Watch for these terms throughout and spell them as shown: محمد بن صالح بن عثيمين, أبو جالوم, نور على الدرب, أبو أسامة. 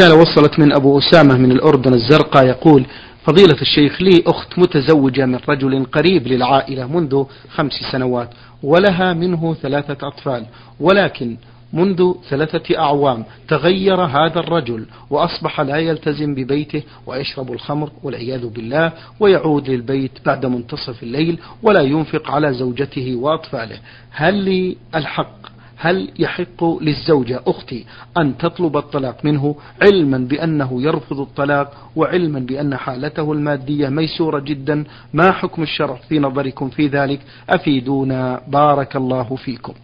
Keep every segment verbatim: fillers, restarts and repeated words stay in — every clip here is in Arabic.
رسالة وصلت من أبو أسامة من الأردن الزرقاء يقول: فضيلة الشيخ، لي أخت متزوجة من رجل قريب للعائلة منذ خمس سنوات ولها منه ثلاثة أطفال، ولكن منذ ثلاثة أعوام تغير هذا الرجل وأصبح لا يلتزم ببيته ويشرب الخمر والعياذ بالله، ويعود للبيت بعد منتصف الليل ولا ينفق على زوجته وأطفاله. هل لي الحق؟ هل يحق للزوجة أختي أن تطلب الطلاق منه، علما بأنه يرفض الطلاق وعلما بأن حالته المادية ميسورة جدا؟ ما حكم الشرع في نظركم في ذلك؟ أفيدونا بارك الله فيكم.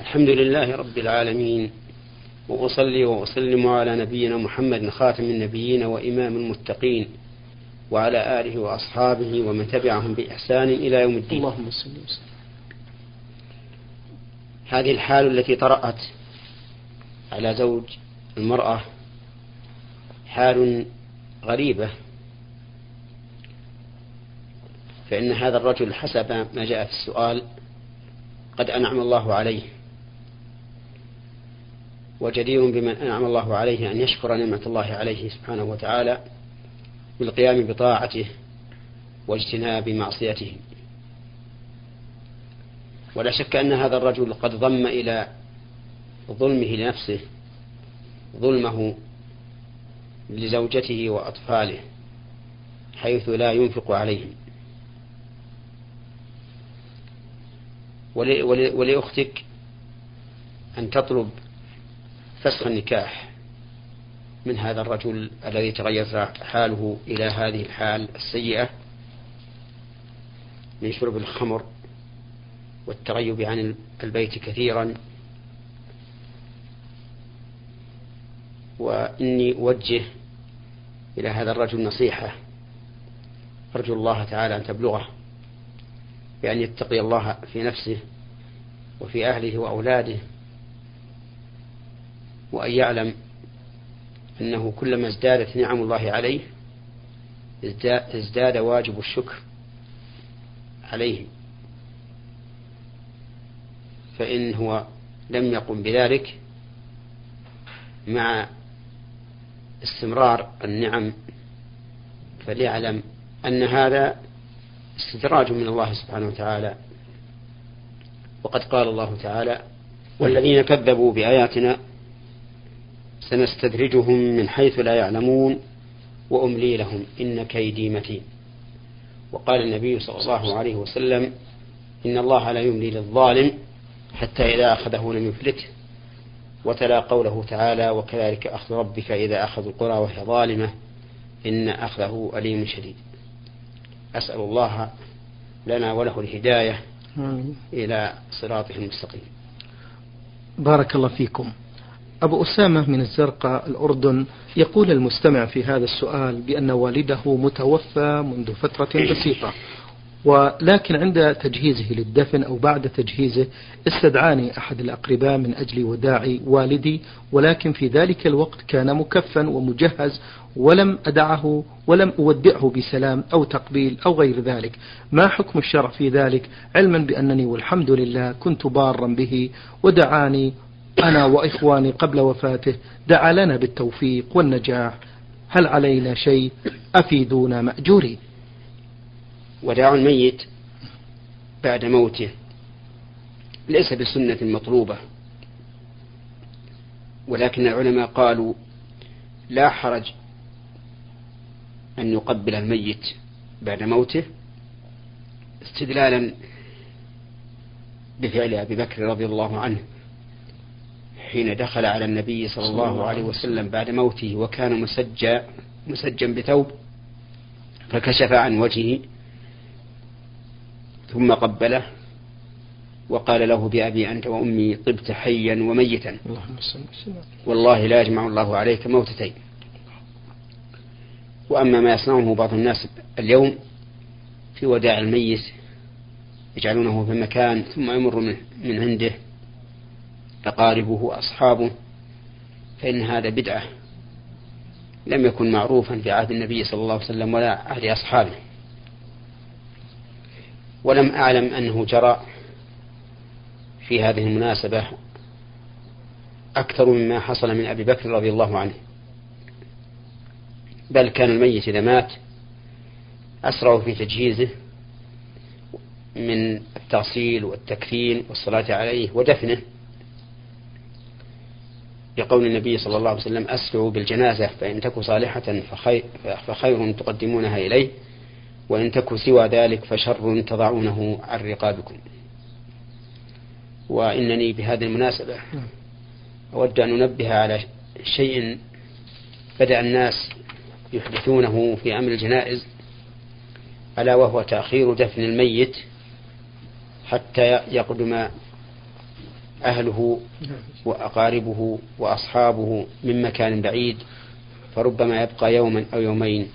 الحمد لله رب العالمين، وأصلي وأسلم على نبينا محمد خاتم النبيين وإمام المتقين، وعلى آله وأصحابه ومن تبعهم بإحسان إلى يوم الدين. اللهم صل وسلم. هذه الحال التي طرأت على زوج المرأة حال غريبة، فإن هذا الرجل حسب ما جاء في السؤال قد أنعم الله عليه، وجدير بمن أنعم الله عليه أن يشكر نعمة الله عليه سبحانه وتعالى بالقيام بطاعته واجتناب معصيته. ولا شك أن هذا الرجل قد ضم إلى ظلمه لنفسه ظلمه لزوجته وأطفاله، حيث لا ينفق عليهم. ولأختك أن تطلب فسخ النكاح من هذا الرجل الذي تغير حاله إلى هذه الحال السيئة من شرب الخمر والتغيب عن البيت كثيرا. وإني أوجه إلى هذا الرجل نصيحة أرجو الله تعالى أن تبلغه، بأن يتقي الله في نفسه وفي أهله وأولاده، وأن يعلم أنه كلما ازدادت نعم الله عليه ازداد واجب الشكر عليه، فإن هو لم يقم بذلك مع استمرار النعم فليعلم أن هذا استدراج من الله سبحانه وتعالى. وقد قال الله تعالى: والذين كذبوا بآياتنا سنستدرجهم من حيث لا يعلمون وأملي لهم إن كيدي متين. وقال النبي صلى الله عليه وسلم: إن الله لا يملي للظالم حتى إذا أخذه لم يفلته. وتلا قوله تعالى: وكذلك أخذ ربك إذا أخذ القرى وهي ظالمة إن أخذه أليم شديد. أسأل الله لنا وله الهداية إلى صراطه المستقيم. بارك الله فيكم. أبو أسامة من الزرقاء الأردن يقول المستمع في هذا السؤال بأن والده متوفى منذ فترة بسيطة، ولكن عند تجهيزه للدفن أو بعد تجهيزه استدعاني أحد الأقرباء من أجل وداع والدي، ولكن في ذلك الوقت كان مكفن ومجهز ولم أدعه ولم أودعه بسلام أو تقبيل أو غير ذلك. ما حكم الشرع في ذلك، علما بأنني والحمد لله كنت بارا به، ودعاني أنا وإخواني قبل وفاته، دعا لنا بالتوفيق والنجاح، هل علينا شيء؟ أفيدونا مأجورين. وداع الميت بعد موته ليس بسنة مطلوبة، ولكن العلماء قالوا لا حرج أن يقبل الميت بعد موته، استدلالا بفعل أبي بكر رضي الله عنه حين دخل على النبي صلى الله عليه وسلم بعد موته وكان مسجى مسجى بثوب، فكشف عن وجهه ثم قبله وقال له: بأبي أنت وأمي طبت حيا وميتا، والله لا يجمع الله عليك موتتين. وأما ما يصنعه بعض الناس اليوم في وداع الميت، يجعلونه في مكان ثم يمر من عنده أقاربه وأصحابه، فإن هذا بدعة لم يكن معروفا في عهد النبي صلى الله عليه وسلم ولا عهد أصحابه، ولم أعلم أنه جرى في هذه المناسبة أكثر مما حصل من أبي بكر رضي الله عنه. بل كان الميت إذا مات أسرعوا في تجهيزه من التغسيل والتكفين والصلاة عليه ودفنه، يقول النبي صلى الله عليه وسلم: أسرعوا بالجنازة فإن تكو صالحة فخير تقدمونها إليه، وإن تكو سوى ذلك فشر تضعونه عن رقابكم. وإنني بهذه المناسبة أود أن أنبه على شيء بدأ الناس يحدثونه في أمر الجنائز، ألا وهو تأخير دفن الميت حتى يقدم أهله وأقاربه وأصحابه من مكان بعيد، فربما يبقى يوما أو يومين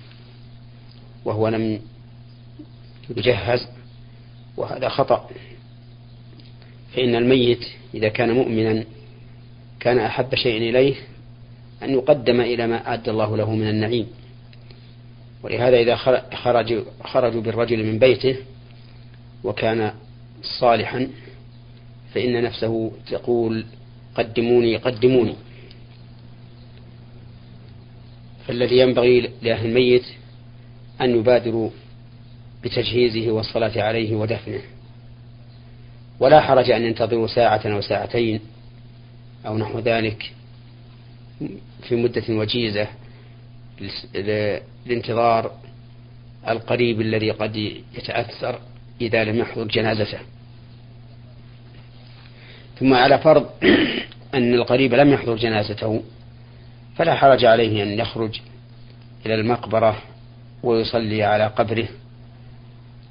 وهو لم يجهز، وهذا خطأ، فإن الميت إذا كان مؤمنا كان أحب شيء إليه أن يقدم إلى ما أعد الله له من النعيم، ولهذا إذا خرجوا, خرجوا بالرجل من بيته وكان صالحا فإن نفسه تقول: قدموني قدموني. فالذي ينبغي لأهل الميت أن يبادروا بتجهيزه والصلاة عليه ودفنه، ولا حرج أن ينتظروا ساعة أو ساعتين أو نحو ذلك في مدة وجيزة لانتظار القريب الذي قد يتأثر إذا لم يحضر جنازته. ثم على فرض أن القريب لم يحضر جنازته فلا حرج عليه أن يخرج إلى المقبرة ويصلي على قبره،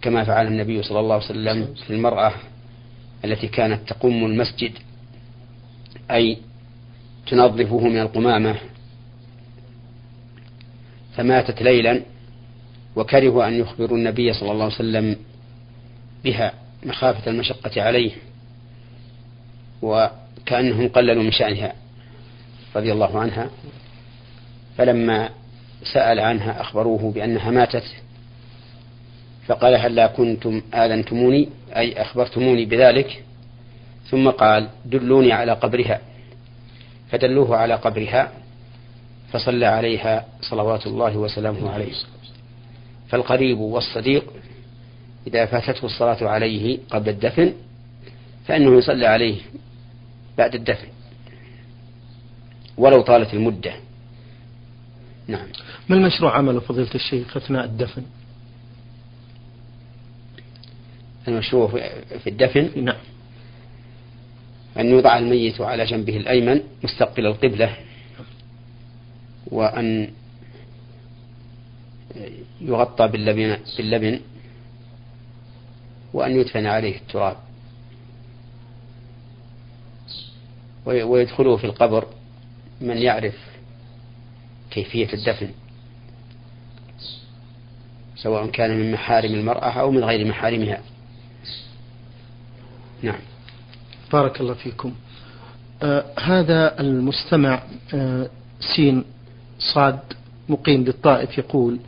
كما فعل النبي صلى الله عليه وسلم في المرأة التي كانت تقوم المسجد، أي تنظفه من القمامة، فماتت ليلا وكرهوا أن يخبروا النبي صلى الله عليه وسلم بها مخافة المشقة عليه، وكأنهم قللوا من شأنها رضي الله عنها، فلما سأل عنها أخبروه بأنها ماتت، فقال: هلا كنتم آذنتموني، أي أخبرتموني بذلك. ثم قال: دلوني على قبرها، فدلوه على قبرها فصلى عليها صلوات الله وسلامه عليه. فالقريب والصديق إذا فاتته الصلاة عليه قبل الدفن فإنه يصلى عليه بعد الدفن ولو طالت المدة. نعم. ما المشروع عمله فضيلة الشيخ أثناء الدفن؟ المشروع في الدفن نعم أن يوضع الميت على جنبه الأيمن مستقبل القبلة، وأن يغطى باللبن, باللبن وأن يدفن عليه التراب ويدخله في القبر من يعرف كيفية الدفن، سواء كان من محارم المرأة أو من غير محارمها. نعم. بارك الله فيكم. آه هذا المستمع آه سين صاد مقيم بالطائف يقول: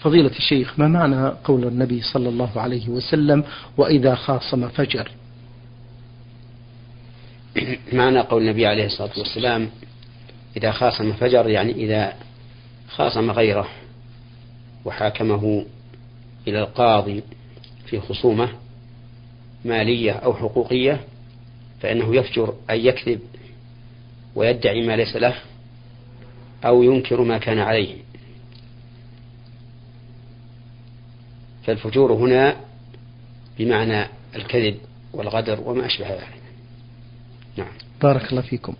فضيلة الشيخ، ما معنى قول النبي صلى الله عليه وسلم: وإذا خاصم فجر؟ معنى قول النبي عليه الصلاة والسلام إذا خاصم فجر يعني إذا خاصم غيره وحاكمه إلى القاضي في خصومة مالية أو حقوقية فإنه يفجر، أن يكذب ويدعي ما ليس له أو ينكر ما كان عليه. فالفجور هنا بمعنى الكذب والغدر وما أشبه ذلك. نعم. بارك الله فيكم.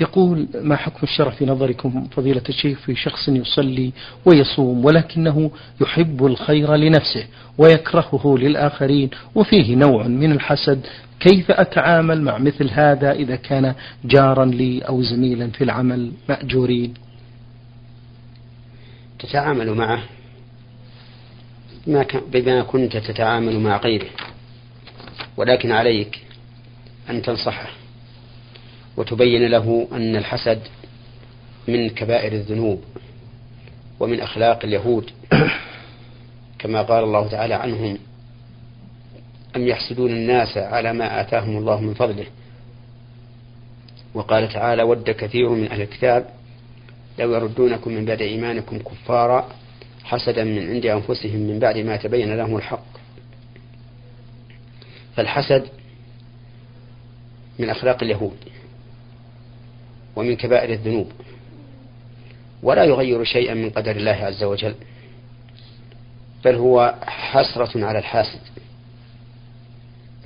يقول: ما حكم الشرع في نظركم فضيلة الشيخ في شخص يصلي ويصوم ولكنه يحب الخير لنفسه ويكرهه للآخرين وفيه نوع من الحسد، كيف أتعامل مع مثل هذا إذا كان جارا لي أو زميلا في العمل مأجورين؟ تتعامل معه بما كنت تتعامل مع غيره، ولكن عليك أن تنصحه وتبين له أن الحسد من كبائر الذنوب ومن أخلاق اليهود، كما قال الله تعالى عنهم: أم يحسدون الناس على ما آتاهم الله من فضله. وقال تعالى: ود كثير من أهل الكتاب لو يردونكم من بعد إيمانكم كفارا حسدا من عند أنفسهم من بعد ما تبين لهم الحق. فالحسد من أخلاق اليهود ومن كبائر الذنوب، ولا يغير شيئا من قدر الله عز وجل، بل هو حسرة على الحاسد،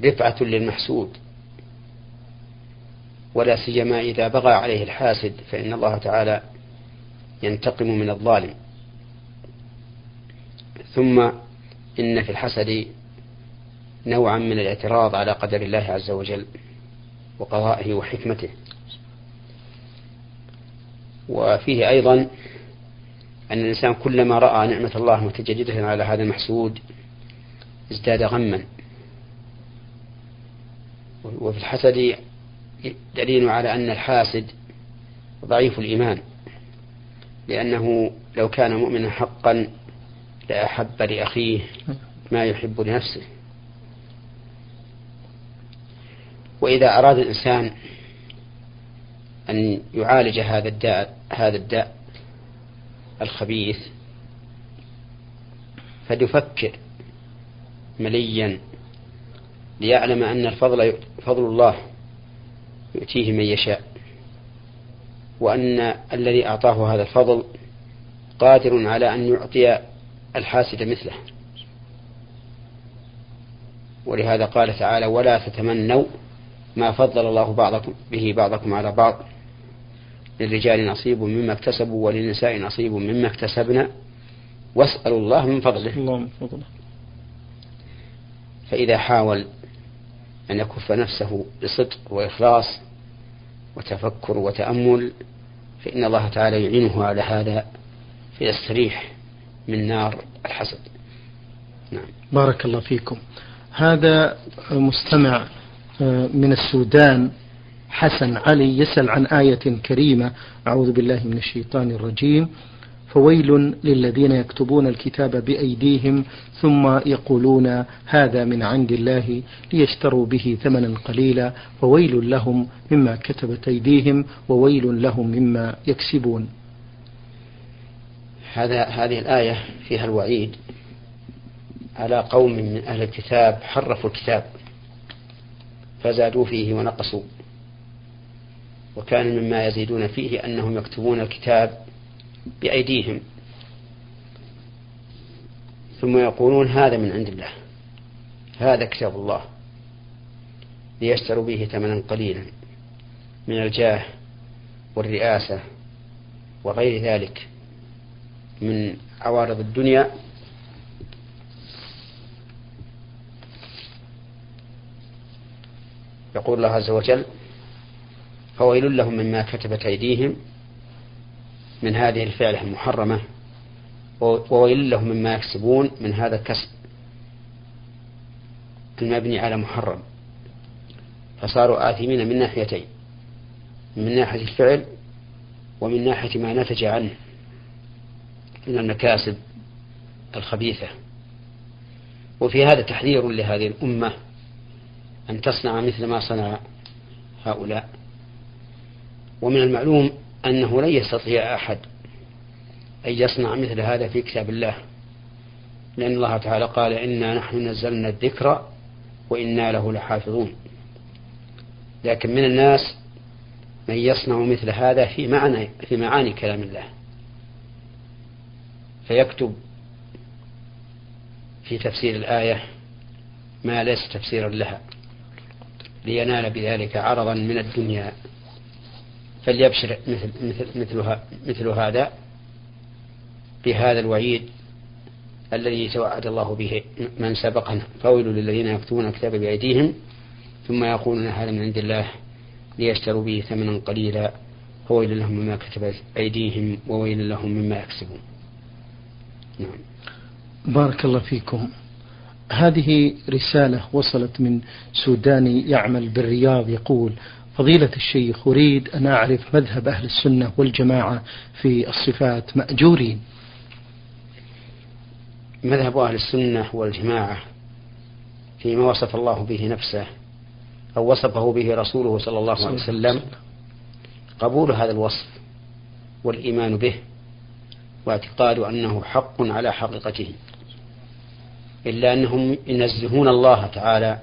رفعة للمحسود، ولا سيما إذا بغى عليه الحاسد فإن الله تعالى ينتقم من الظالم. ثم إن في الحسد نوعا من الاعتراض على قدر الله عز وجل وقضائه وحكمته، وفيه أيضا أن الإنسان كلما رأى نعمة الله متجددة على هذا المحسود ازداد غما. وفي الحسد دليل على أن الحاسد ضعيف الإيمان، لأنه لو كان مؤمنا حقا لأحب لأخيه ما يحب لنفسه. وإذا أراد الإنسان أن يعالج هذا الداء هذا الداء الخبيث فليفكر مليا ليعلم أن الفضل فضل الله يؤتيه من يشاء، وأن الذي أعطاه هذا الفضل قادر على أن يعطي الحاسد مثله. ولهذا قال تعالى: ولا تتمنوا ما فضل الله بعضكم به بعضكم على بعض، للرجال نصيب مما اكتسبوا وللنساء نصيب مما اكتسبنا واسألوا الله من فضله. الله من فضله. فإذا حاول أن يكف نفسه بصدق وإخلاص وتفكر وتأمل فإن الله تعالى يعينه على هذا فيستريح من نار الحسد. نعم. بارك الله فيكم. هذا مستمع من السودان حسن علي يسأل عن آية كريمة: أعوذ بالله من الشيطان الرجيم، فويل للذين يكتبون الكتاب بأيديهم ثم يقولون هذا من عند الله ليشتروا به ثمنا قليلا فويل لهم مما كتبت أيديهم وويل لهم مما يكسبون. هذا هذه الآية فيها الوعيد على قوم من أهل الكتاب حرفوا الكتاب فزادوا فيه ونقصوا، وكان مما يزيدون فيه أنهم يكتبون الكتاب بأيديهم ثم يقولون هذا من عند الله، هذا كتاب الله، ليشتروا به ثمنا قليلا من الجاه والرئاسة وغير ذلك من عوارض الدنيا. يقول الله عز وجل: فويل لهم مما كتبت أيديهم من هذه الفعلة المحرمة، وويل لهم مما يكسبون من هذا الكسب المبني على محرم، فصاروا آثمين من ناحيتين: من ناحية الفعل ومن ناحية ما نتج عنه من المكاسب الخبيثة. وفي هذا تحذير لهذه الأمة أن تصنع مثل ما صنع هؤلاء. ومن المعلوم أنه لا يستطيع أحد أن يصنع مثل هذا في كتاب الله، لأن الله تعالى قال: إنا نحن نزلنا الذكر وإنا له لحافظون. لكن من الناس من يصنع مثل هذا في معنى في معاني كلام الله، فيكتب في تفسير الآية ما ليس تفسيرا لها لينال بذلك عرضا من الدنيا، فليبشر مثل, مثل, مثل, مثل هذا بهذا الوعيد الذي توعد الله به من سبقنا: فويل للذين يكتبون الكتاب بأيديهم ثم يقولون هذا من عند الله ليشتروا به ثمنا قليلا فويل لهم مما كتبت أيديهم وويل لهم مما يكسبون. نعم. بارك الله فيكم. هذه رسالة وصلت من سوداني يعمل بالرياض يقول: فضيلة الشيخ أريد أن أعرف مذهب أهل السنة والجماعة في الصفات، مأجورين؟ مذهب أهل السنة والجماعة فيما وصف الله به نفسه أو وصفه به رسوله صلى الله عليه وسلم قبول هذا الوصف والإيمان به واعتقاد أنه حق على حقيقته، إلا أنهم ينزهون الله تعالى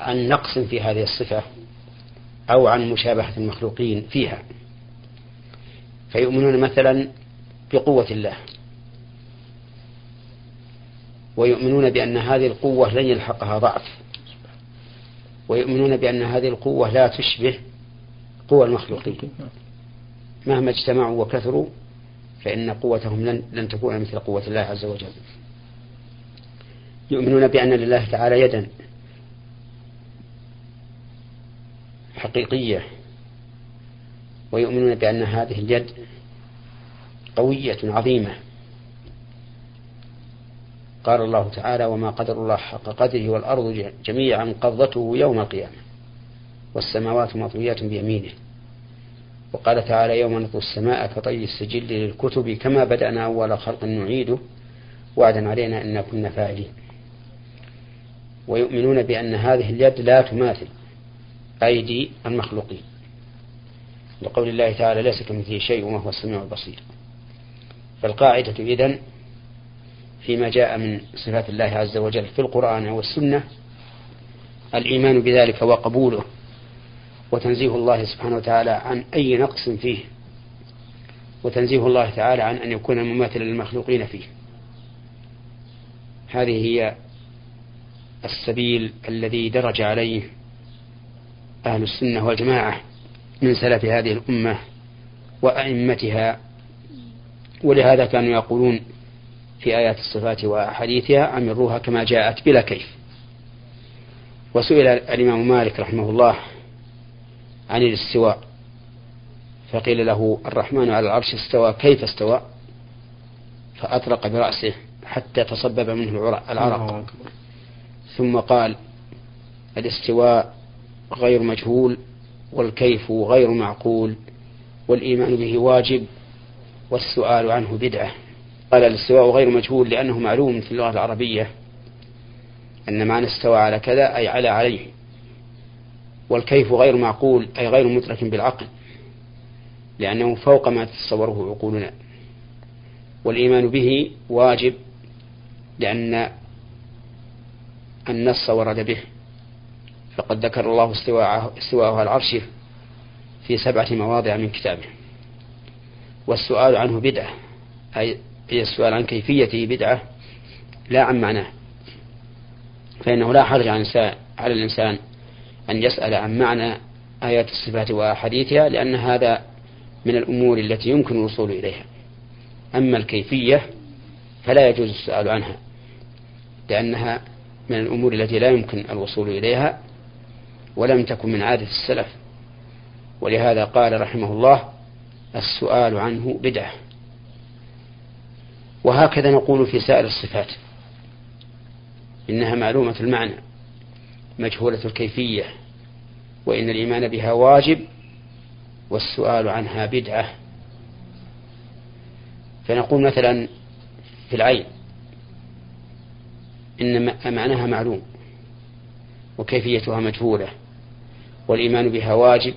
عن نقص في هذه الصفة أو عن مشابهة المخلوقين فيها، فيؤمنون مثلا بقوة الله ويؤمنون بأن هذه القوة لن يلحقها ضعف، ويؤمنون بأن هذه القوة لا تشبه قوة المخلوقين مهما اجتمعوا وكثروا، فإن قوتهم لن, لن تكون مثل قوة الله عز وجل. يؤمنون بأن لله تعالى يدا حقيقية، ويؤمنون بأن هذه اليد قوية عظيمة. قال الله تعالى: وما قدر الله حق قدره والأرض جميعا قبضته يوم القيامة والسماوات مطويات بيمينه. وقال تعالى: يوم نطوي السماء كطي السجل للكتب كما بدأنا أول خلق نعيده وعدا علينا إنا كنا فاعلين. ويؤمنون بأن هذه اليد لا تماثل أيدي المخلوقين، لقول الله تعالى: ليس كمثله شيء وهو السميع البصير. فالقاعدة إذن فيما جاء من صفات الله عز وجل في القرآن والسنة الإيمان بذلك وقبوله وتنزيه الله سبحانه وتعالى عن أي نقص فيه، وتنزيه الله تعالى عن أن يكون مماثلا للمخلوقين فيه. هذه هي السبيل الذي درج عليه أهل السنة والجماعة من سلف هذه الأمة وأئمتها، ولهذا كانوا يقولون في آيات الصفات وأحاديثها: أمروها كما جاءت بلا كيف. وسئل الإمام مالك رحمه الله عن الاستواء، فقيل له: الرحمن على العرش استوى، كيف استوى؟ فأطرق برأسه حتى تصبب منه العرق، ثم قال: الاستواء غير مجهول، والكيف غير معقول، والإيمان به واجب، والسؤال عنه بدعة. قال: الاستواء غير مجهول لأنه معلوم في اللغة العربية أن معنى استوى على كذا أي على عليه، والكيف غير معقول أي غير مدرك بالعقل لأنه فوق ما تتصوره عقولنا، والإيمان به واجب لأن النص ورد به، فقد ذكر الله استواءه على العرش في سبعة مواضع من كتابه. والسؤال عنه بدعة أي السؤال عن كيفيته بدعة لا عن معناه، فإنه لا حرج على الإنسان أن يسأل عن معنى آيات الصفات وأحاديثها، لأن هذا من الأمور التي يمكن الوصول إليها. أما الكيفية فلا يجوز السؤال عنها لأنها من الأمور التي لا يمكن الوصول إليها ولم تكن من عادة السلف، ولهذا قال رحمه الله: السؤال عنه بدعة. وهكذا نقول في سائر الصفات، إنها معلومة المعنى مجهولة الكيفية، وإن الإيمان بها واجب، والسؤال عنها بدعة. فنقول مثلا في العين إن معناها معلوم وكيفيتها مجهولة والإيمان بها واجب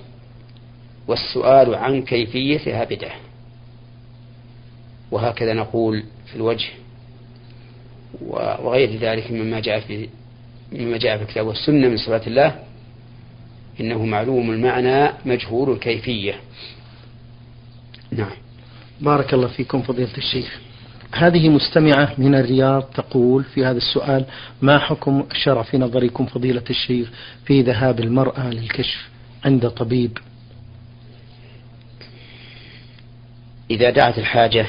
والسؤال عن كيفيتها بدعة. وهكذا نقول في الوجه وغير ذلك مما جاء في مما جاء في الكتاب والسنة من صفات الله، إنه معلوم المعنى مجهول الكيفية. نعم. بارك الله فيكم فضيلة الشيخ. هذه مستمعة من الرياض تقول في هذا السؤال: ما حكم الشرع في نظركم فضيلة الشيخ في ذهاب المرأة للكشف عند طبيب؟ إذا دعت الحاجة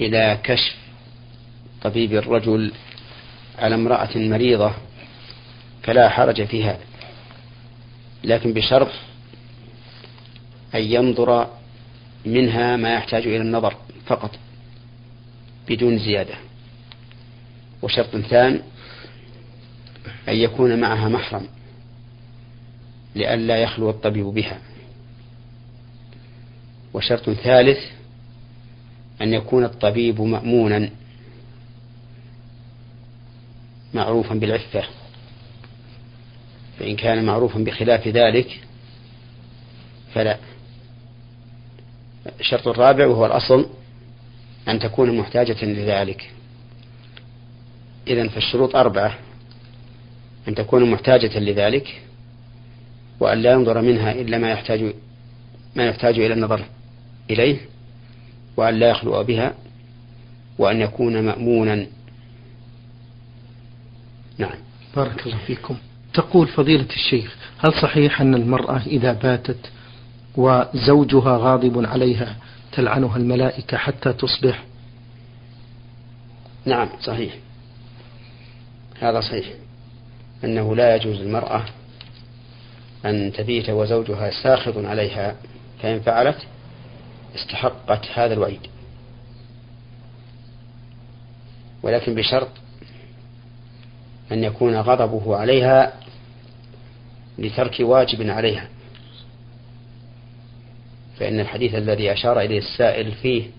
إلى كشف طبيب الرجل على امرأة مريضة فلا حرج في هذا، لكن بشرط أن ينظر منها ما يحتاج إلى النظر فقط بدون زيادة، وشرط ثان أن يكون معها محرم لئلا يخلو الطبيب بها، وشرط ثالث أن يكون الطبيب مأمونا معروفا بالعفة، فإن كان معروفا بخلاف ذلك فلا. الشرط الرابع وهو الأصل أن تكون محتاجة لذلك. إذن فالشروط أربعة: أن تكون محتاجة لذلك، وأن لا ينظر منها إلا ما يحتاج ما يحتاج إلى النظر إليه، وأن لا يخلو بها، وأن يكون مأمونا. نعم. بارك الله فيكم. تقول فضيلة الشيخ: هل صحيح أن المرأة إذا باتت وزوجها غاضب عليها تلعنها الملائكة حتى تصبح؟ نعم صحيح، هذا صحيح، أنه لا يجوز المرأة أن تبيت وزوجها ساخط عليها، فإن فعلت استحقت هذا الوعيد، ولكن بشرط أن يكون غضبه عليها لترك واجب عليها، فإن الحديث الذي أشار إليه السائل فيه: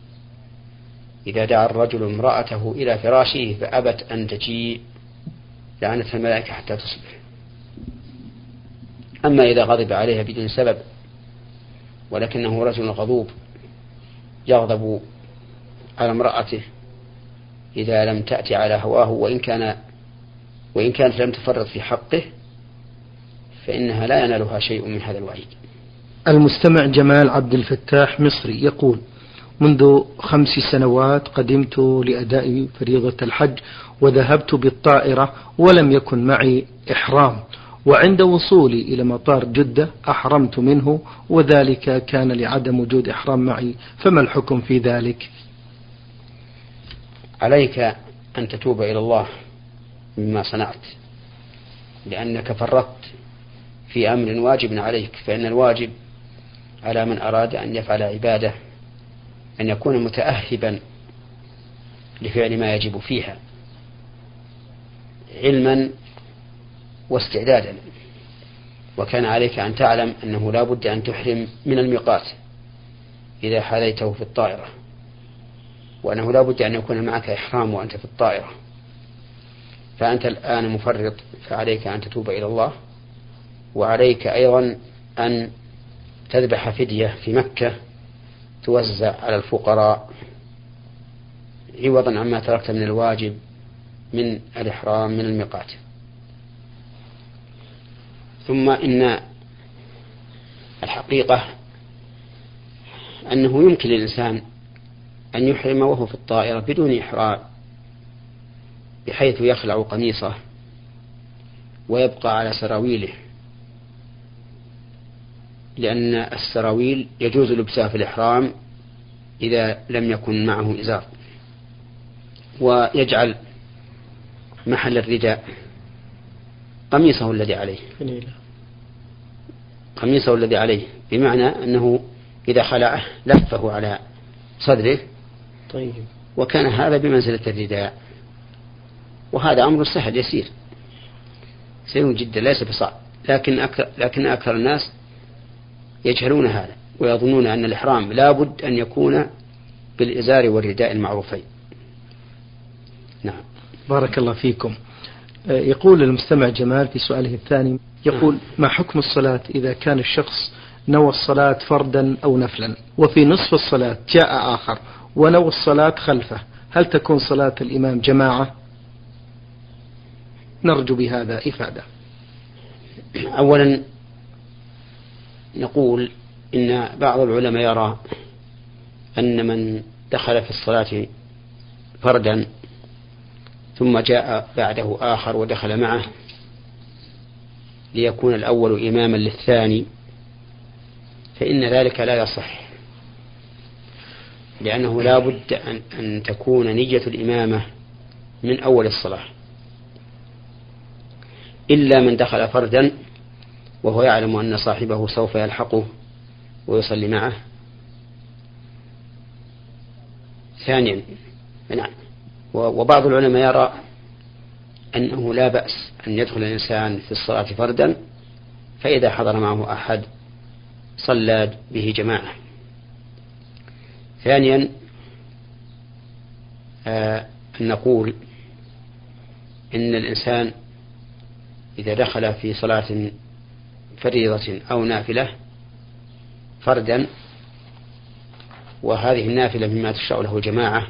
إذا دعا الرجل امرأته إلى فراشه فأبت أن تجيء لعنتها الملائكة حتى تصبح. أما إذا غضب عليها بدون سبب، ولكنه رجل غضوب يغضب على امرأته إذا لم تأتي على هواه، وإن كان وإن كانت لم تفرط في حقه، فإنها لا ينالها شيء من هذا الوعيد. المستمع جمال عبد الفتاح مصري يقول: منذ خمس سنوات قدمت لأداء فريضة الحج، وذهبت بالطائرة ولم يكن معي إحرام، وعند وصولي إلى مطار جدة أحرمت منه، وذلك كان لعدم وجود إحرام معي، فما الحكم في ذلك؟ عليك أن تتوب إلى الله مما صنعت، لأنك فرطت في أمر واجب عليك، فإن الواجب على من أراد أن يفعل عبادة أن يكون متأهبا لفعل ما يجب فيها علما واستعدادا، وكان عليك أن تعلم أنه لا بد أن تحرم من الميقات إذا حليته في الطائرة، وأنه لا بد أن يكون معك إحرام وأنت في الطائرة، فأنت الآن مفرط، فعليك أن تتوب إلى الله، وعليك أيضا أن تذبح فدية في مكة توزع على الفقراء عوضا عما تركت من الواجب من الإحرام من الميقات. ثم إن الحقيقة أنه يمكن للإنسان أن يحرم وهو في الطائرة بدون إحرام، بحيث يخلع قميصه ويبقى على سراويله، لأن السراويل يجوز لبسها في الإحرام إذا لم يكن معه إزار، ويجعل محل الرداء قميصه الذي عليه قميصه الذي عليه بمعنى أنه إذا خلعه لفه على صدره، وكان هذا بمنزلة الرداء، وهذا أمر سهل يسير سهل جدا ليس بصعب، لكن أكثر, لكن أكثر الناس يجهلون هذا، ويظنون أن الإحرام لا بد أن يكون بالإزار والرداء المعروفين. نعم. بارك الله فيكم. يقول المستمع جمال في سؤاله الثاني يقول: ما حكم الصلاة إذا كان الشخص نوى الصلاة فردا أو نفلا، وفي نصف الصلاة جاء آخر ونوى الصلاة خلفه، هل تكون صلاة الإمام جماعة؟ نرجو بهذا إفادة. أولا نقول إن بعض العلماء يرى أن من دخل في الصلاة فردا ثم جاء بعده آخر ودخل معه ليكون الأول إماما للثاني، فإن ذلك لا يصح، لأنه لا بد أن, أن تكون نية الإمامة من أول الصلاة، إلا من دخل فردا وهو يعلم أن صاحبه سوف يلحقه ويصلي معه. ثانيا نعم، وبعض العلماء يرى أنه لا بأس أن يدخل الإنسان في الصلاة فردا، فإذا حضر معه أحد صلى به جماعة. ثانيا آه نقول إن الإنسان إذا دخل في صلاة فريضة أو نافلة فردا وهذه النافلة مما تشرع له الجماعة،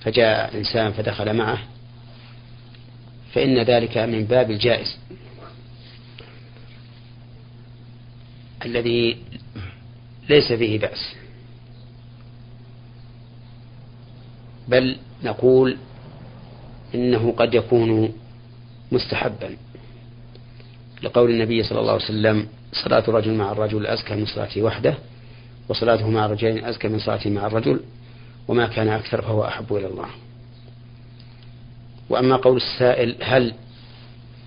فجاء إنسان فدخل معه، فإن ذلك من باب الجائز. الذي ليس فيه بأس، بل نقول إنه قد يكون مستحبا، لقول النبي صلى الله عليه وسلم: صلاة الرجل مع الرجل أزكى من صلاته وحده، وصلاته مع الرجلين أزكى من صلاته مع الرجل، وما كان أكثر فهو أحب إلى الله. وأما قول السائل هل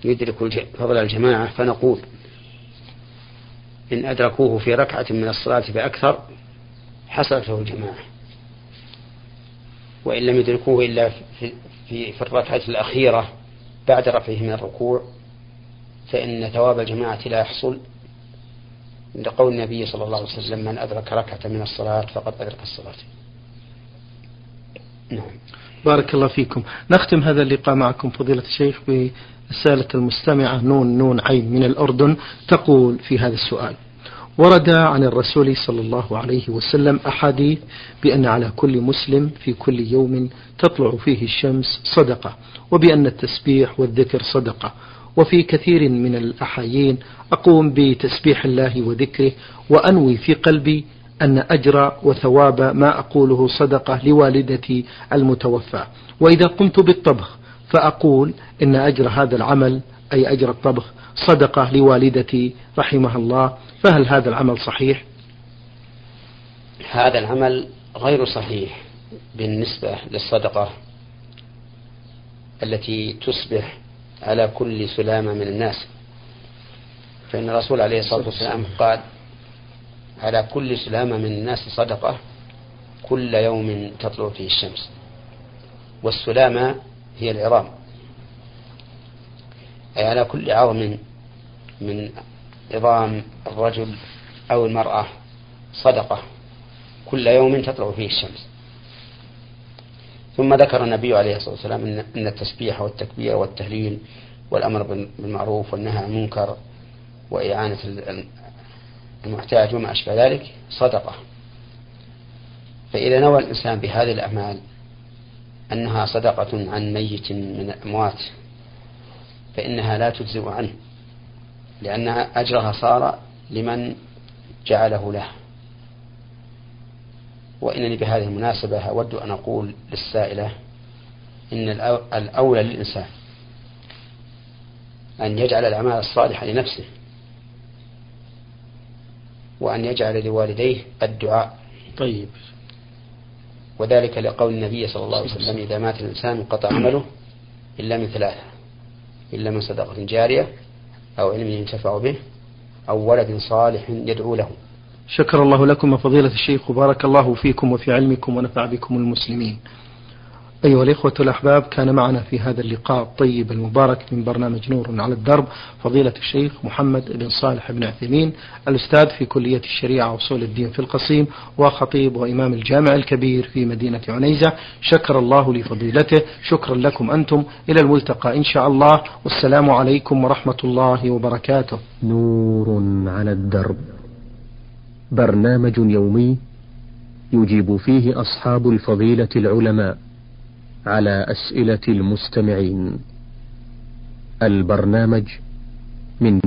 يدرك فضل الجماعة، فنقول إن أدركوه في ركعة من الصلاة فأكثر حصلت له الجماعة، وإن لم يدركوه إلا في, في, في الركعة الأخيرة بعد رفعه من الركوع فإن ثواب الجماعة لا يحصل، لقول النبي صلى الله عليه وسلم: من أدرك ركعة من الصلاة فقد أدرك الصلاة. نعم. بارك الله فيكم. نختم هذا اللقاء معكم فضيلة الشيخ برسالة المستمعة نون نون عين من الأردن، تقول في هذا السؤال: ورد عن الرسول صلى الله عليه وسلم أحاديث بأن على كل مسلم في كل يوم تطلع فيه الشمس صدقة، وبأن التسبيح والذكر صدقة، وفي كثير من الأحايين أقوم بتسبيح الله وذكره وأنوي في قلبي أن أجر وثواب ما أقوله صدقة لوالدتي المتوفى، وإذا قمت بالطبخ فأقول إن أجر هذا العمل، أي أجر الطبخ، صدقة لوالدتي رحمها الله، فهل هذا العمل صحيح؟ هذا العمل غير صحيح بالنسبة للصدقة التي تصبح على كل سلامة من الناس، فإن الرسول عليه الصلاة والسلام قال: على كل سلامة من الناس صدقة كل يوم تطلع فيه الشمس. والسلامة هي العظام، أي على كل عظم من عظام الرجل أو المرأة صدقة كل يوم تطلع فيه الشمس. ثم ذكر النبي عليه الصلاة والسلام أن التسبيح والتكبير والتهليل والأمر بالمعروف والنهي عن المنكر وإعانة المحتاج وما أشبه ذلك صدقة. فإذا نوى الإنسان بهذه الأعمال أنها صدقة عن ميت من الأموات فإنها لا تجزئ عنه، لأن أجرها صار لمن جعله له. وإنني بهذه المناسبة أود أن أقول للسائلة إن الأولى للإنسان أن يجعل الأعمال الصالحة لنفسه، وأن يجعل لوالديه الدعاء. طيب. وذلك لقول النبي صلى الله عليه وسلم: إذا مات الإنسان انقطع عمله إلا من ثلاثة، إلا من صدقة جارية أو علم ينتفع به أو ولد صالح يدعو له. شكر الله لكم فضيلة الشيخ، وبارك الله فيكم وفي علمكم ونفع بكم المسلمين. أيها الإخوة الأحباب، كان معنا في هذا اللقاء الطيب المبارك من برنامج نور على الدرب فضيلة الشيخ محمد بن صالح بن عثيمين، الأستاذ في كلية الشريعة وأصول الدين في القصيم، وخطيب وإمام الجامع الكبير في مدينة عنيزة. شكر الله لفضيلته، شكرا لكم أنتم، إلى الملتقى إن شاء الله، والسلام عليكم ورحمة الله وبركاته. نور على الدرب، برنامج يومي يجيب فيه أصحاب الفضيلة العلماء على أسئلة المستمعين. البرنامج من